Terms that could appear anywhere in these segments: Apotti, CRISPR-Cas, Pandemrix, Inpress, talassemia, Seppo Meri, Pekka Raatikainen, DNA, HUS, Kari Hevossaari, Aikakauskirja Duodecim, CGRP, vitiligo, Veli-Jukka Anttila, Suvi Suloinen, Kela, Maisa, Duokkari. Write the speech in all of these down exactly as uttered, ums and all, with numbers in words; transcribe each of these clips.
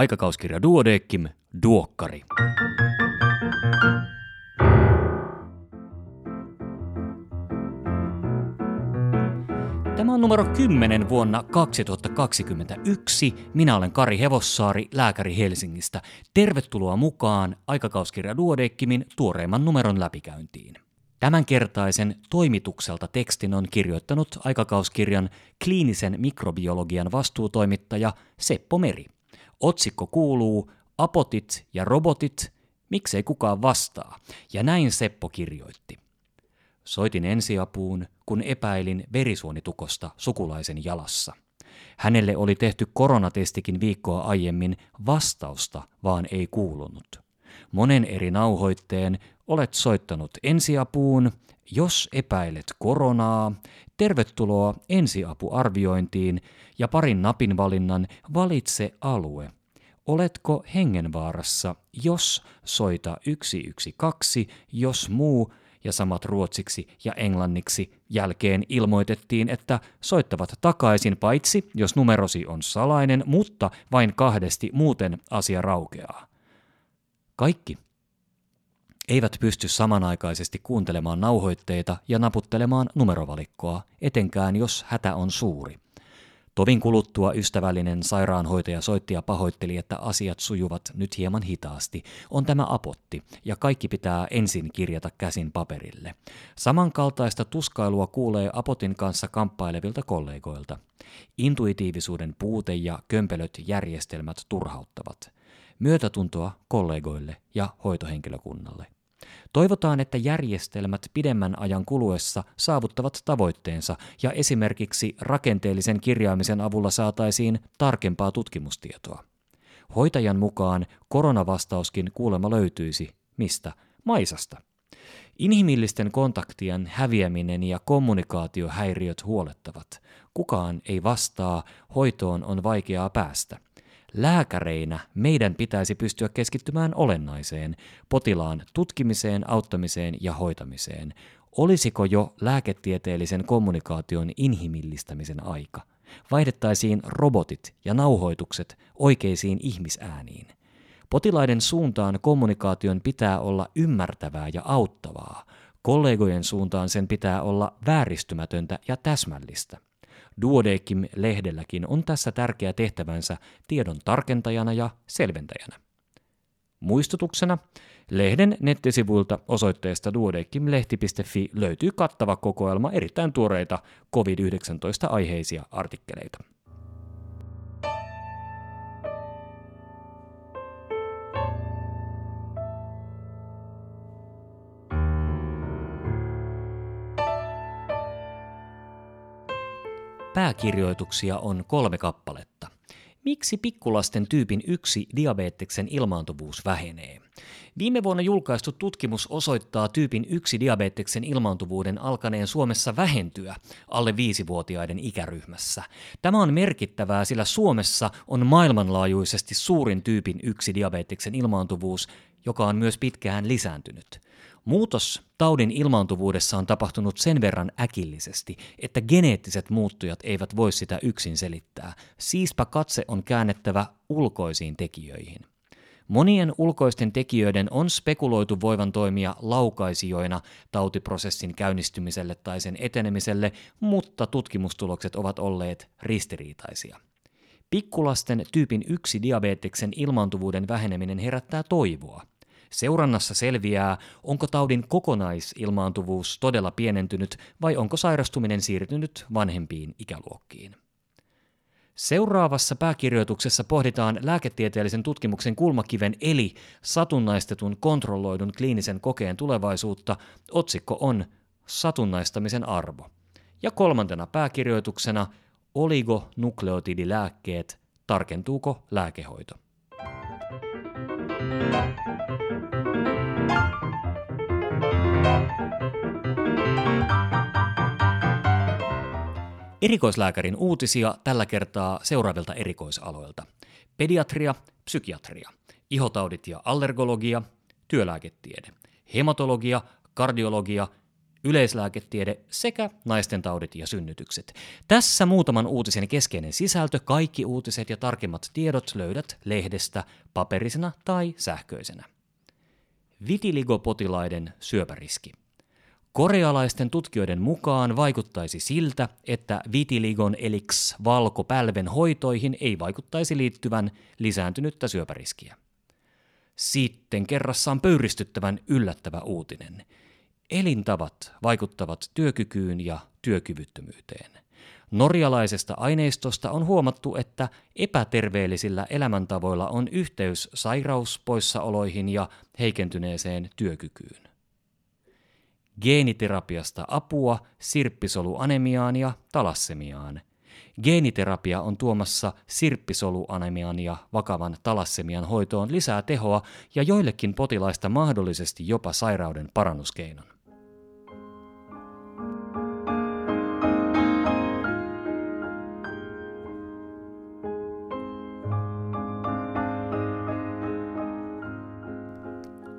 Aikakauskirja Duodecim, Duokkari. Tämä on numero kymmenen vuonna kaksituhattakaksikymmentäyksi. Minä olen Kari Hevossaari, lääkäri Helsingistä. Tervetuloa mukaan Aikakauskirja Duodecimin tuoreimman numeron läpikäyntiin. Tämänkertaisen toimitukselta tekstin on kirjoittanut aikakauskirjan kliinisen mikrobiologian vastuutoimittaja Seppo Meri. Otsikko kuuluu "Apotit ja robotit, miksei kukaan vastaa?" ja näin Seppo kirjoitti. Soitin ensiapuun, kun epäilin verisuonitukosta sukulaisen jalassa. Hänelle oli tehty koronatestikin viikkoa aiemmin, vastausta vaan ei kuulunut. Monen eri nauhoitteen olet soittanut ensiapuun, jos epäilet koronaa, tervetuloa ensiapuarviointiin ja parin napin valinnan valitse alue. Oletko hengenvaarassa, jos soita yksi yksi kaksi, jos muu, ja samat ruotsiksi ja englanniksi. Jälkeen ilmoitettiin, että soittavat takaisin paitsi, jos numerosi on salainen, mutta vain kahdesti, muuten asia raukeaa. Kaikki eivät pysty samanaikaisesti kuuntelemaan nauhoitteita ja naputtelemaan numerovalikkoa, etenkään jos hätä on suuri. Tovin kuluttua ystävällinen sairaanhoitaja soitti ja pahoitteli, että asiat sujuvat nyt hieman hitaasti. On tämä apotti, ja kaikki pitää ensin kirjata käsin paperille. Samankaltaista tuskailua kuulee apotin kanssa kamppailevilta kollegoilta. Intuitiivisuuden puute ja kömpelöt järjestelmät turhauttavat. Myötätuntoa kollegoille ja hoitohenkilökunnalle. Toivotaan, että järjestelmät pidemmän ajan kuluessa saavuttavat tavoitteensa ja esimerkiksi rakenteellisen kirjaamisen avulla saataisiin tarkempaa tutkimustietoa. Hoitajan mukaan koronavastauskin kuulemma löytyisi mistä? Maisasta. Inhimillisten kontaktien häviäminen ja kommunikaatiohäiriöt huolettavat. Kukaan ei vastaa, hoitoon on vaikeaa päästä. Lääkäreinä meidän pitäisi pystyä keskittymään olennaiseen, potilaan tutkimiseen, auttamiseen ja hoitamiseen. Olisiko jo lääketieteellisen kommunikaation inhimillistämisen aika? Vaihdettaisiin robotit ja nauhoitukset oikeisiin ihmisääniin. Potilaiden suuntaan kommunikaation pitää olla ymmärtävää ja auttavaa. Kollegojen suuntaan sen pitää olla vääristymätöntä ja täsmällistä. Duodecim-lehdelläkin on tässä tärkeä tehtävänsä tiedon tarkentajana ja selventäjänä. Muistutuksena, lehden nettisivuilta osoitteesta duodecim lehti piste fi löytyy kattava kokoelma erittäin tuoreita covid yhdeksäntoista-aiheisia artikkeleita. Pääkirjoituksia on kolme kappaletta. Miksi pikkulasten tyypin yksi diabeteksen ilmaantuvuus vähenee? Viime vuonna julkaistu tutkimus osoittaa tyypin yksi diabeteksen ilmaantuvuuden alkaneen Suomessa vähentyä alle viisivuotiaiden ikäryhmässä. Tämä on merkittävää, sillä Suomessa on maailmanlaajuisesti suurin tyypin yksi diabeteksen ilmaantuvuus, joka on myös pitkään lisääntynyt. Muutos taudin ilmaantuvuudessa on tapahtunut sen verran äkillisesti, että geneettiset muuttujat eivät voi sitä yksin selittää. Siispä katse on käännettävä ulkoisiin tekijöihin. Monien ulkoisten tekijöiden on spekuloitu voivan toimia laukaisijoina tautiprosessin käynnistymiselle tai sen etenemiselle, mutta tutkimustulokset ovat olleet ristiriitaisia. Pikkulasten tyypin yksi diabeteksen ilmaantuvuuden väheneminen herättää toivoa. Seurannassa selviää, onko taudin kokonaisilmaantuvuus todella pienentynyt vai onko sairastuminen siirtynyt vanhempiin ikäluokkiin. Seuraavassa pääkirjoituksessa pohditaan lääketieteellisen tutkimuksen kulmakiven eli satunnaistetun kontrolloidun kliinisen kokeen tulevaisuutta. Otsikko on "Satunnaistamisen arvo". Ja kolmantena pääkirjoituksena "Oligonukleotidilääkkeet, tarkentuuko lääkehoito?". Erikoislääkärin uutisia tällä kertaa seuraavilta erikoisaloilta: pediatria, psykiatria, ihotaudit ja allergologia, työlääketiede, hematologia, kardiologia, yleislääketiede sekä naisten taudit ja synnytykset. Tässä muutaman uutisen keskeinen sisältö. Kaikki uutiset ja tarkemmat tiedot löydät lehdestä paperisena tai sähköisenä. Vitiligopotilaiden syöpäriski. Korealaisten tutkijoiden mukaan vaikuttaisi siltä, että vitiligon eliks valkopälven hoitoihin ei vaikuttaisi liittyvän lisääntynyttä syöpäriskiä. Sitten kerrassaan pöyristyttävän yllättävä uutinen. Elintavat vaikuttavat työkykyyn ja työkyvyttömyyteen. Norjalaisesta aineistosta on huomattu, että epäterveellisillä elämäntavoilla on yhteys sairauspoissaoloihin ja heikentyneeseen työkykyyn. Geeniterapiasta apua sirppisoluanemiaan ja talassemiaan. Geeniterapia on tuomassa sirppisoluanemian ja vakavan talassemian hoitoon lisää tehoa ja joillekin potilaista mahdollisesti jopa sairauden parannuskeinon.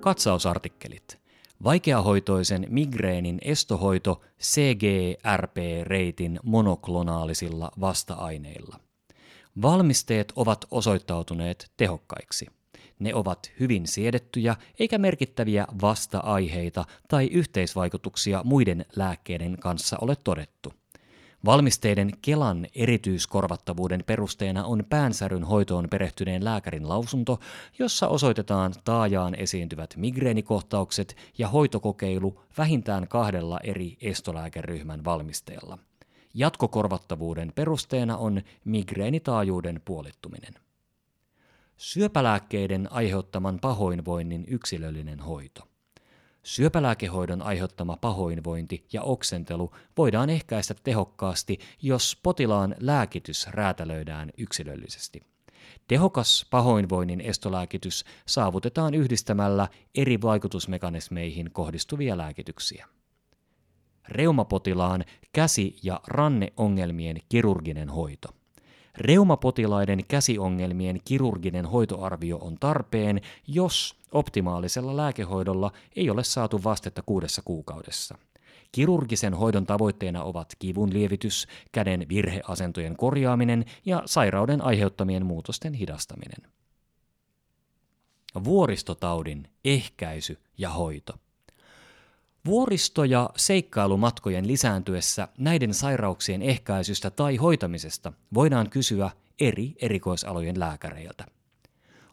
Katsausartikkelit. Vaikeahoitoisen migreenin estohoito C G R P-reitin monoklonaalisilla vasta-aineilla. Valmisteet ovat osoittautuneet tehokkaiksi. Ne ovat hyvin siedettyjä eikä merkittäviä vasta-aiheita tai yhteisvaikutuksia muiden lääkkeiden kanssa ole todettu. Valmisteiden Kelan erityiskorvattavuuden perusteena on päänsäryn hoitoon perehtyneen lääkärin lausunto, jossa osoitetaan taajaan esiintyvät migreenikohtaukset ja hoitokokeilu vähintään kahdella eri estolääkeryhmän valmisteella. Jatkokorvattavuuden perusteena on migreenitaajuuden puolittuminen. Syöpälääkkeiden aiheuttaman pahoinvoinnin yksilöllinen hoito. Syöpälääkehoidon aiheuttama pahoinvointi ja oksentelu voidaan ehkäistä tehokkaasti, jos potilaan lääkitys räätälöidään yksilöllisesti. Tehokas pahoinvoinnin estolääkitys saavutetaan yhdistämällä eri vaikutusmekanismeihin kohdistuvia lääkityksiä. Reumapotilaan käsi- ja ranneongelmien kirurginen hoito. Reumapotilaiden käsiongelmien kirurginen hoitoarvio on tarpeen, jos optimaalisella lääkehoidolla ei ole saatu vastetta kuudessa kuukaudessa. Kirurgisen hoidon tavoitteena ovat kivun lievitys, käden virheasentojen korjaaminen ja sairauden aiheuttamien muutosten hidastaminen. Vuoristotaudin ehkäisy ja hoito. Vuoristo- ja seikkailumatkojen lisääntyessä näiden sairauksien ehkäisystä tai hoitamisesta voidaan kysyä eri erikoisalojen lääkäreiltä.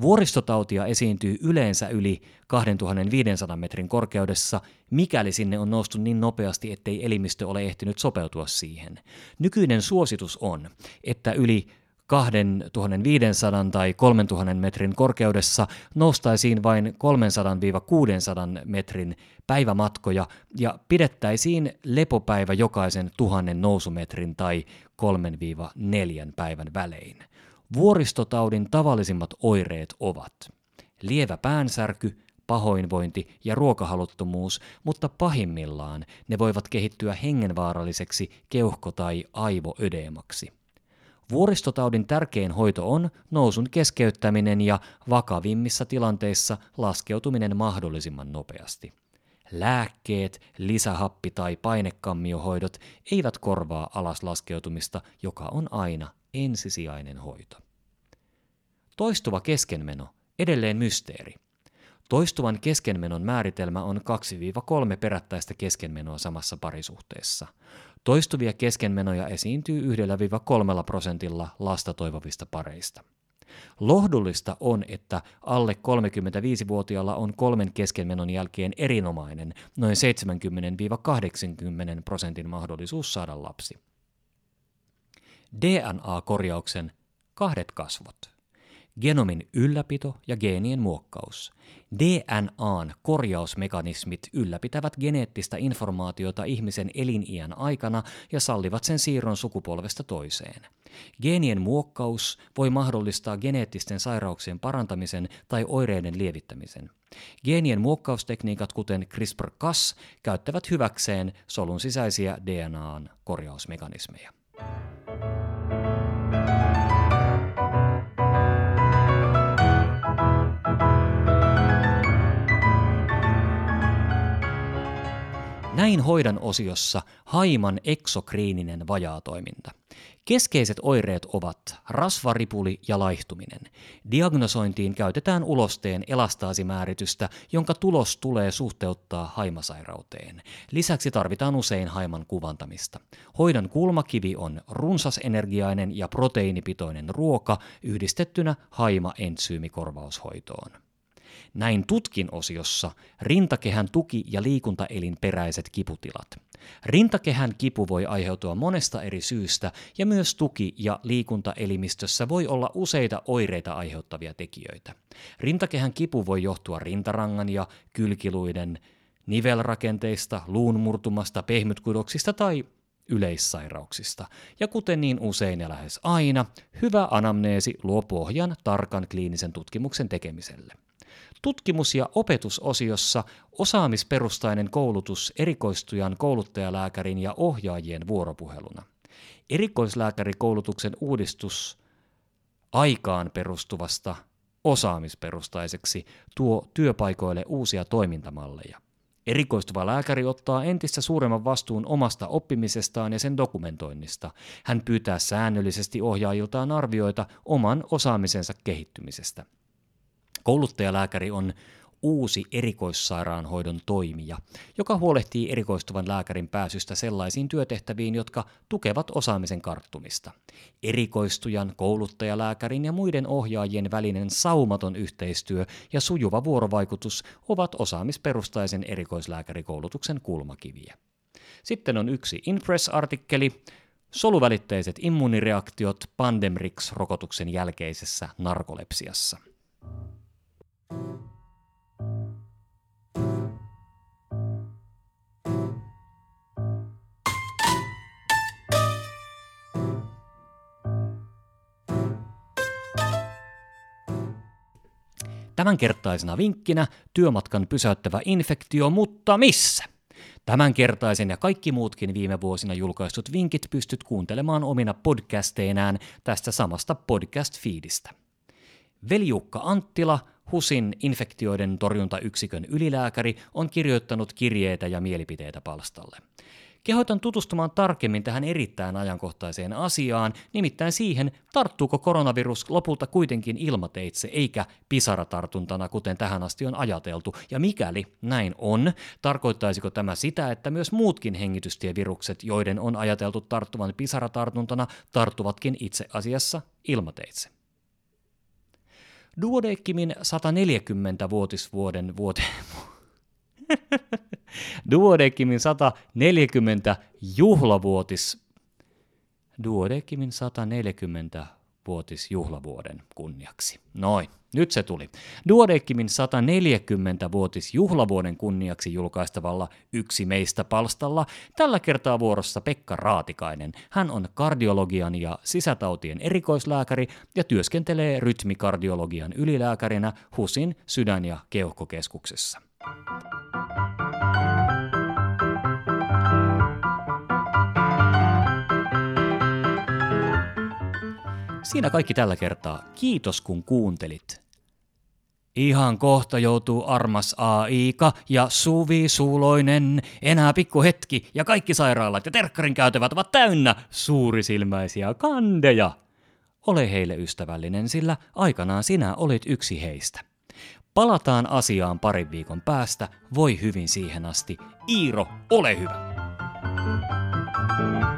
Vuoristotautia esiintyy yleensä yli kaksituhattaviisisataa metrin korkeudessa, mikäli sinne on noustu niin nopeasti, ettei elimistö ole ehtinyt sopeutua siihen. Nykyinen suositus on, että yli kaksituhattaviisisataa tai kolmetuhatta metrin korkeudessa noustaisiin vain kolmesataa kuusisataa metrin päivämatkoja ja pidettäisiin lepopäivä jokaisen tuhannen nousumetrin tai kolmesta neljään päivän välein. Vuoristotaudin tavallisimmat oireet ovat lievä päänsärky, pahoinvointi ja ruokahaluttomuus, mutta pahimmillaan ne voivat kehittyä hengenvaaralliseksi keuhko- tai aivoödeemaksi. Vuoristotaudin tärkein hoito on nousun keskeyttäminen ja vakavimmissa tilanteissa laskeutuminen mahdollisimman nopeasti. Lääkkeet, lisähappi- tai painekammiohoidot eivät korvaa alaslaskeutumista, joka on aina ensisijainen hoito. Toistuva keskenmeno, edelleen mysteeri. Toistuvan keskenmenon määritelmä on kaksi kolme perättäistä keskenmenoa samassa parisuhteessa. Toistuvia keskenmenoja esiintyy yksi kolme prosentilla lasta toivovista pareista. Lohdullista on, että alle kolmekymmentäviisivuotiaalla on kolmen keskenmenon jälkeen erinomainen, noin seitsemänkymmentä kahdeksankymmentä prosentin mahdollisuus saada lapsi. D N A-korjauksen kahdet kasvot. Genomin ylläpito ja geenien muokkaus. D N A:n korjausmekanismit ylläpitävät geneettistä informaatiota ihmisen eliniän aikana ja sallivat sen siirron sukupolvesta toiseen. Geenien muokkaus voi mahdollistaa geneettisten sairauksien parantamisen tai oireiden lievittämisen. Geenien muokkaustekniikat, kuten CRISPR-Cas, käyttävät hyväkseen solun sisäisiä D N A:n korjausmekanismeja. Näin hoidan osiossa haiman eksokriininen vajaatoiminta. Keskeiset oireet ovat rasvaripuli ja laihtuminen. Diagnosointiin käytetään ulosteen elastaasimääritystä, jonka tulos tulee suhteuttaa haimasairauteen. Lisäksi tarvitaan usein haiman kuvantamista. Hoidon kulmakivi on runsasenergiainen ja proteiinipitoinen ruoka yhdistettynä haima-entsyymikorvaushoitoon. Näin tutkin osiossa rintakehän tuki- ja liikuntaelinperäiset kiputilat. Rintakehän kipu voi aiheutua monesta eri syystä ja myös tuki- ja liikuntaelimistössä voi olla useita oireita aiheuttavia tekijöitä. Rintakehän kipu voi johtua rintarangan ja kylkiluiden nivelrakenteista, luun murtumasta, pehmytkudoksista tai yleissairauksista. Ja kuten niin usein ja lähes aina, hyvä anamneesi luo pohjan tarkan kliinisen tutkimuksen tekemiselle. Tutkimus- ja opetusosiossa osaamisperustainen koulutus erikoistujan, kouluttajalääkärin ja ohjaajien vuoropuheluna. Erikoislääkärikoulutuksen uudistus aikaan perustuvasta osaamisperustaiseksi tuo työpaikoille uusia toimintamalleja. Erikoistuva lääkäri ottaa entistä suuremman vastuun omasta oppimisestaan ja sen dokumentoinnista. Hän pyytää säännöllisesti ohjaajiltaan arvioita oman osaamisensa kehittymisestä. Kouluttajalääkäri on uusi erikoissairaanhoidon toimija, joka huolehtii erikoistuvan lääkärin pääsystä sellaisiin työtehtäviin, jotka tukevat osaamisen karttumista. Erikoistujan, kouluttajalääkärin ja muiden ohjaajien välinen saumaton yhteistyö ja sujuva vuorovaikutus ovat osaamisperustaisen erikoislääkärikoulutuksen kulmakiviä. Sitten on yksi Inpress-artikkeli. Soluvälitteiset immuunireaktiot Pandemrix-rokotuksen jälkeisessä narkolepsiassa. Tämänkertaisena vinkkinä työmatkan pysäyttävä infektio, mutta missä? Tämänkertaisen ja kaikki muutkin viime vuosina julkaistut vinkit pystyt kuuntelemaan omina podcasteinään tästä samasta podcast-feedistä. Veli-Jukka Anttila, HUSin infektioiden torjuntayksikön ylilääkäri, on kirjoittanut kirjeitä ja mielipiteitä palstalle. Kehotan tutustumaan tarkemmin tähän erittäin ajankohtaiseen asiaan, nimittäin siihen, tarttuuko koronavirus lopulta kuitenkin ilmateitse eikä pisaratartuntana, kuten tähän asti on ajateltu. Ja mikäli näin on, tarkoittaisiko tämä sitä, että myös muutkin hengitystievirukset, joiden on ajateltu tarttuvan pisaratartuntana, tarttuvatkin itse asiassa ilmateitse? Duodecimin sataneljäkymmenvuotisvuoden vuoteen... Duodecimin sataneljäkymmentä juhlavuotis Duodecimin sataneljäkymmentä vuotis juhlavuoden kunniaksi. Noin, nyt se tuli. Duodecimin sataneljäkymmentä vuotis juhlavuoden kunniaksi julkaistavalla Yksi meistä -palstalla tällä kertaa vuorossa Pekka Raatikainen. Hän on kardiologian ja sisätautien erikoislääkäri ja työskentelee rytmikardiologian ylilääkärinä HUSin sydän- ja keuhkokeskuksessa. Siinä kaikki tällä kertaa. Kiitos kun kuuntelit. Ihan kohta joutuu armas aika ja Suvi Suloinen. Enää pikku hetki ja kaikki sairaalat ja terkkarin käytävät ovat täynnä suurisilmäisiä kandeja. Ole heille ystävällinen, sillä aikanaan sinä olit yksi heistä. Palataan asiaan parin viikon päästä. Voi hyvin siihen asti. Iiro, ole hyvä!